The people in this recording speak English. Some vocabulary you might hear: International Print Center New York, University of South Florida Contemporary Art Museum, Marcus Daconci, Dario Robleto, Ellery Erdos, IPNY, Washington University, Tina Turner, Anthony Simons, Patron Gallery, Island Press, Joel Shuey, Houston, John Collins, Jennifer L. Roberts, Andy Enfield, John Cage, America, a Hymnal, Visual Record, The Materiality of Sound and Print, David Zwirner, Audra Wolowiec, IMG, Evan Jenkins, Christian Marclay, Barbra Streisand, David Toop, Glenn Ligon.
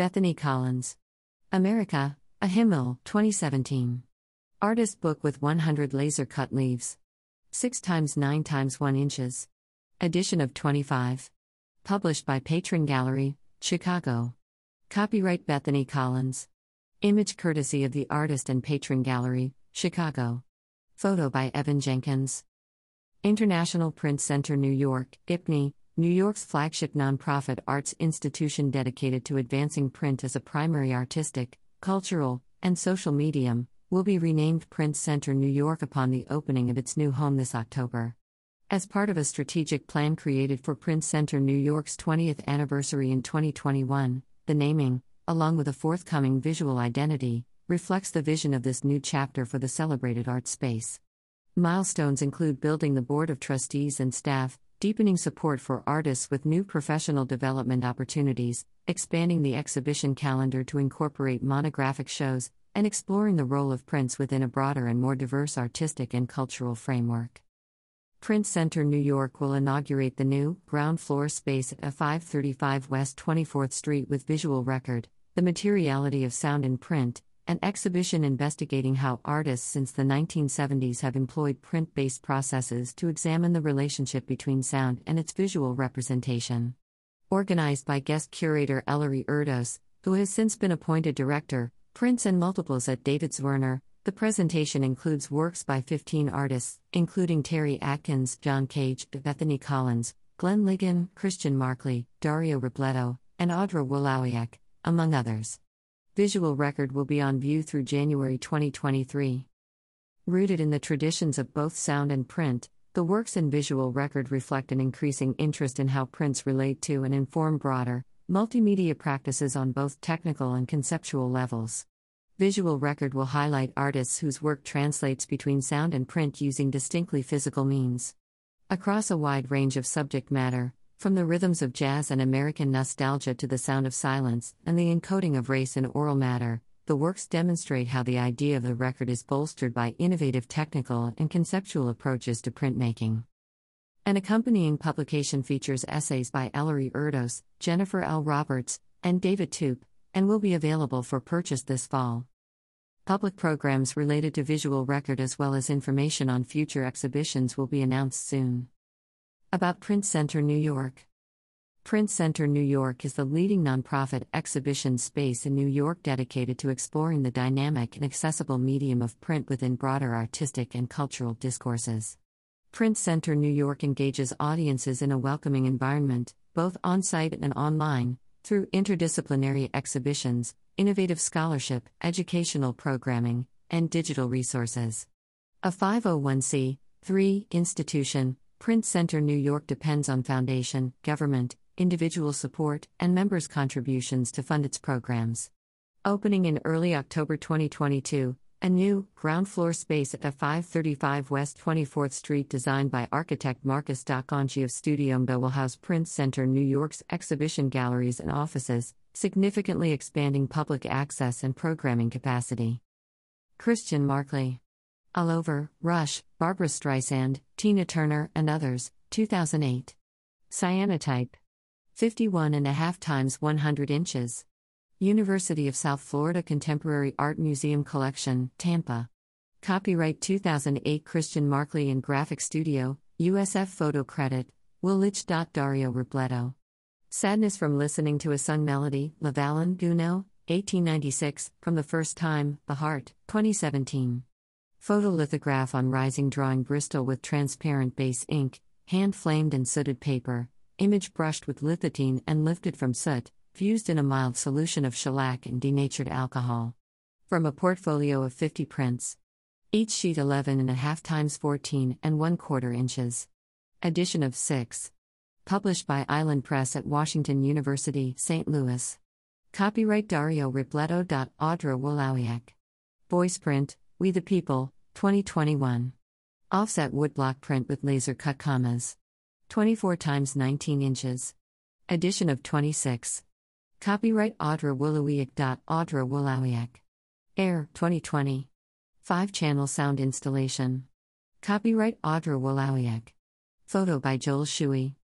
Bethany Collins. America, a Hymnal, 2017. Artist book with 100 laser-cut leaves. 6 × 9 × 1 inches. Edition of 25. Published by Patron Gallery, Chicago. Copyright Bethany Collins. Image courtesy of the artist and Patron Gallery, Chicago. Photo by Evan Jenkins. International Print Center New York, IPNY, New York's flagship nonprofit arts institution dedicated to advancing print as a primary artistic, cultural, and social medium, will be renamed Print Center New York upon the opening of its new home this October. As part of a strategic plan created for Print Center New York's 20th anniversary in 2021, the naming, along with a forthcoming visual identity, reflects the vision of this new chapter for the celebrated art space. Milestones include building the board of trustees and staff, deepening support for artists with new professional development opportunities, expanding the exhibition calendar to incorporate monographic shows, and exploring the role of prints within a broader and more diverse artistic and cultural framework. Print Center New York will inaugurate the new, ground floor space at 535 West 24th Street with Visual Record, The Materiality of Sound and Print, an exhibition investigating how artists since the 1970s have employed print-based processes to examine the relationship between sound and its visual representation. Organized by guest curator Ellery Erdos, who has since been appointed director, Prints and Multiples at David Zwirner, the presentation includes works by 15 artists, including Terry Atkins, John Cage, Bethany Collins, Glenn Ligon, Christian Marclay, Dario Robleto, and Audra Wolowiec, among others. Visual Record will be on view through January 2023. Rooted in the traditions of both sound and print, the works in Visual Record reflect an increasing interest in how prints relate to and inform broader, multimedia practices on both technical and conceptual levels. Visual Record will highlight artists whose work translates between sound and print using distinctly physical means. Across a wide range of subject matter, from the rhythms of jazz and American nostalgia to the sound of silence and the encoding of race in oral matter, the works demonstrate how the idea of the record is bolstered by innovative technical and conceptual approaches to printmaking. An accompanying publication features essays by Ellery Erdos, Jennifer L. Roberts, and David Toop, and will be available for purchase this fall. Public programs related to Visual Record as well as information on future exhibitions will be announced soon. About Print Center New York. Print Center New York is the leading nonprofit exhibition space in New York dedicated to exploring the dynamic and accessible medium of print within broader artistic and cultural discourses. Print Center New York engages audiences in a welcoming environment, both on-site and online, through interdisciplinary exhibitions, innovative scholarship, educational programming, and digital resources. A 501(c)(3) institution, Print Center New York depends on foundation, government, individual support, and members' contributions to fund its programs. Opening in early October 2022, a new, ground-floor space at 535 West 24th Street designed by architect Marcus Daconci of Studio Mba will house Print Center New York's exhibition galleries and offices, significantly expanding public access and programming capacity. Christian Marclay. All Over, Rush, Barbra Streisand, Tina Turner, and Others, 2008. Cyanotype. 51.5 × 100 inches. University of South Florida Contemporary Art Museum Collection, Tampa. Copyright 2008 Christian Marclay and Graphic Studio, USF Photo Credit, Woolwich. Dario Robleto. Sadness from Listening to a Sung Melody, Lavalin Gounod, 1896, From the First Time, The Heart, 2017. Photolithograph on Rising Drawing Bristol with transparent base ink, hand-flamed and sooted paper, image brushed with lithotine and lifted from soot, fused in a mild solution of shellac and denatured alcohol. From a portfolio of 50 prints. Each sheet 11.5 × 14.25 inches. Edition of 6. Published by Island Press at Washington University, St. Louis. Copyright Dario Robleto. Audra Wolowiec. Voice print. We the People, 2021. Offset woodblock print with laser-cut commas. 24 × 19 inches. Edition of 26. Copyright Audra Wolowiec. Audra Wolowiec. Air, 2020. 5-channel sound installation. Copyright Audra Wolowiec. Photo by Joel Shuey.